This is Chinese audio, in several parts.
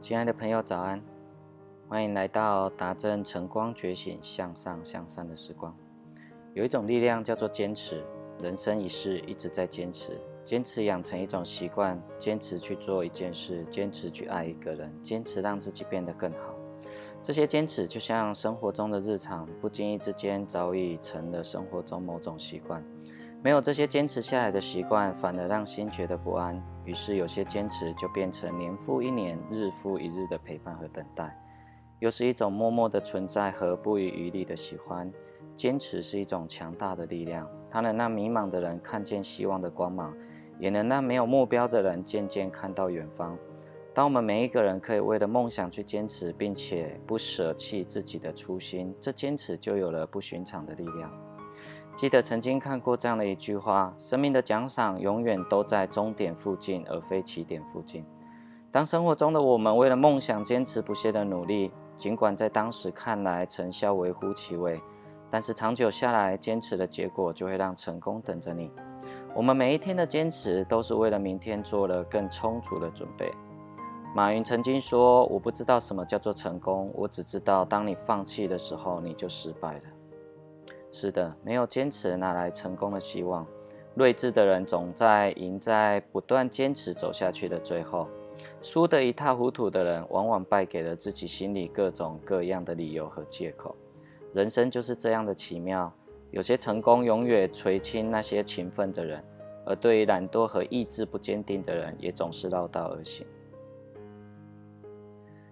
亲爱的朋友，早安！欢迎来到达正晨光觉醒，向上向善的时光。有一种力量叫做坚持，人生一世一直在坚持，坚持养成一种习惯，坚持去做一件事，坚持去爱一个人，坚持让自己变得更好。这些坚持就像生活中的日常，不经意之间早已成了生活中某种习惯。没有这些坚持下来的习惯，反而让心觉得不安，于是有些坚持就变成年复一年、日复一日的陪伴和等待，又是一种默默的存在和不遗余力的喜欢。坚持是一种强大的力量，它能让迷茫的人看见希望的光芒，也能让没有目标的人渐渐看到远方。当我们每一个人可以为了梦想去坚持，并且不舍弃自己的初心，这坚持就有了不寻常的力量。记得曾经看过这样的一句话：生命的奖赏永远都在终点附近，而非起点附近。当生活中的我们为了梦想坚持不懈的努力，尽管在当时看来成效微乎其微，但是长久下来，坚持的结果就会让成功等着你。我们每一天的坚持，都是为了明天做了更充足的准备。马云曾经说：我不知道什么叫做成功，我只知道当你放弃的时候，你就失败了。是的，没有坚持哪来成功的希望？睿智的人总在赢在不断坚持走下去的最后，输得一塌糊涂的人往往败给了自己心里各种各样的理由和借口。人生就是这样的奇妙，有些成功永远垂青那些勤奋的人，而对于懒惰和意志不坚定的人，也总是绕道而行。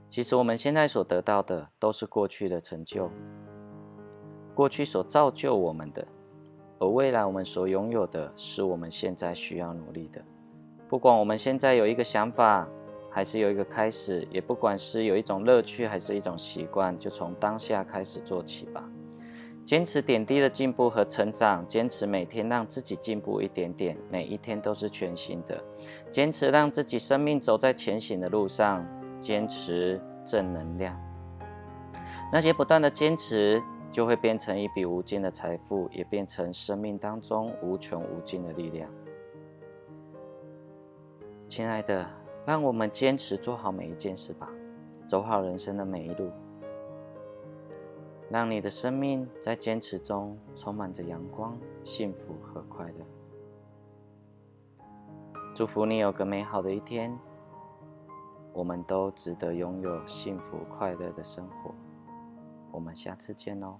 其实我们现在所得到的，都是过去的成就，过去所造就我们的，而未来我们所拥有的，是我们现在需要努力的。不管我们现在有一个想法，还是有一个开始，也不管是有一种乐趣，还是一种习惯，就从当下开始做起吧。坚持点滴的进步和成长，坚持每天让自己进步一点点，每一天都是全新的。坚持让自己生命走在前行的路上，坚持正能量。那些不断的坚持，就会变成一笔无尽的财富，也变成生命当中无穷无尽的力量。亲爱的，让我们坚持做好每一件事吧，走好人生的每一路，让你的生命在坚持中充满着阳光、幸福和快乐。祝福你有个美好的一天，我们都值得拥有幸福快乐的生活。我们下次见哦。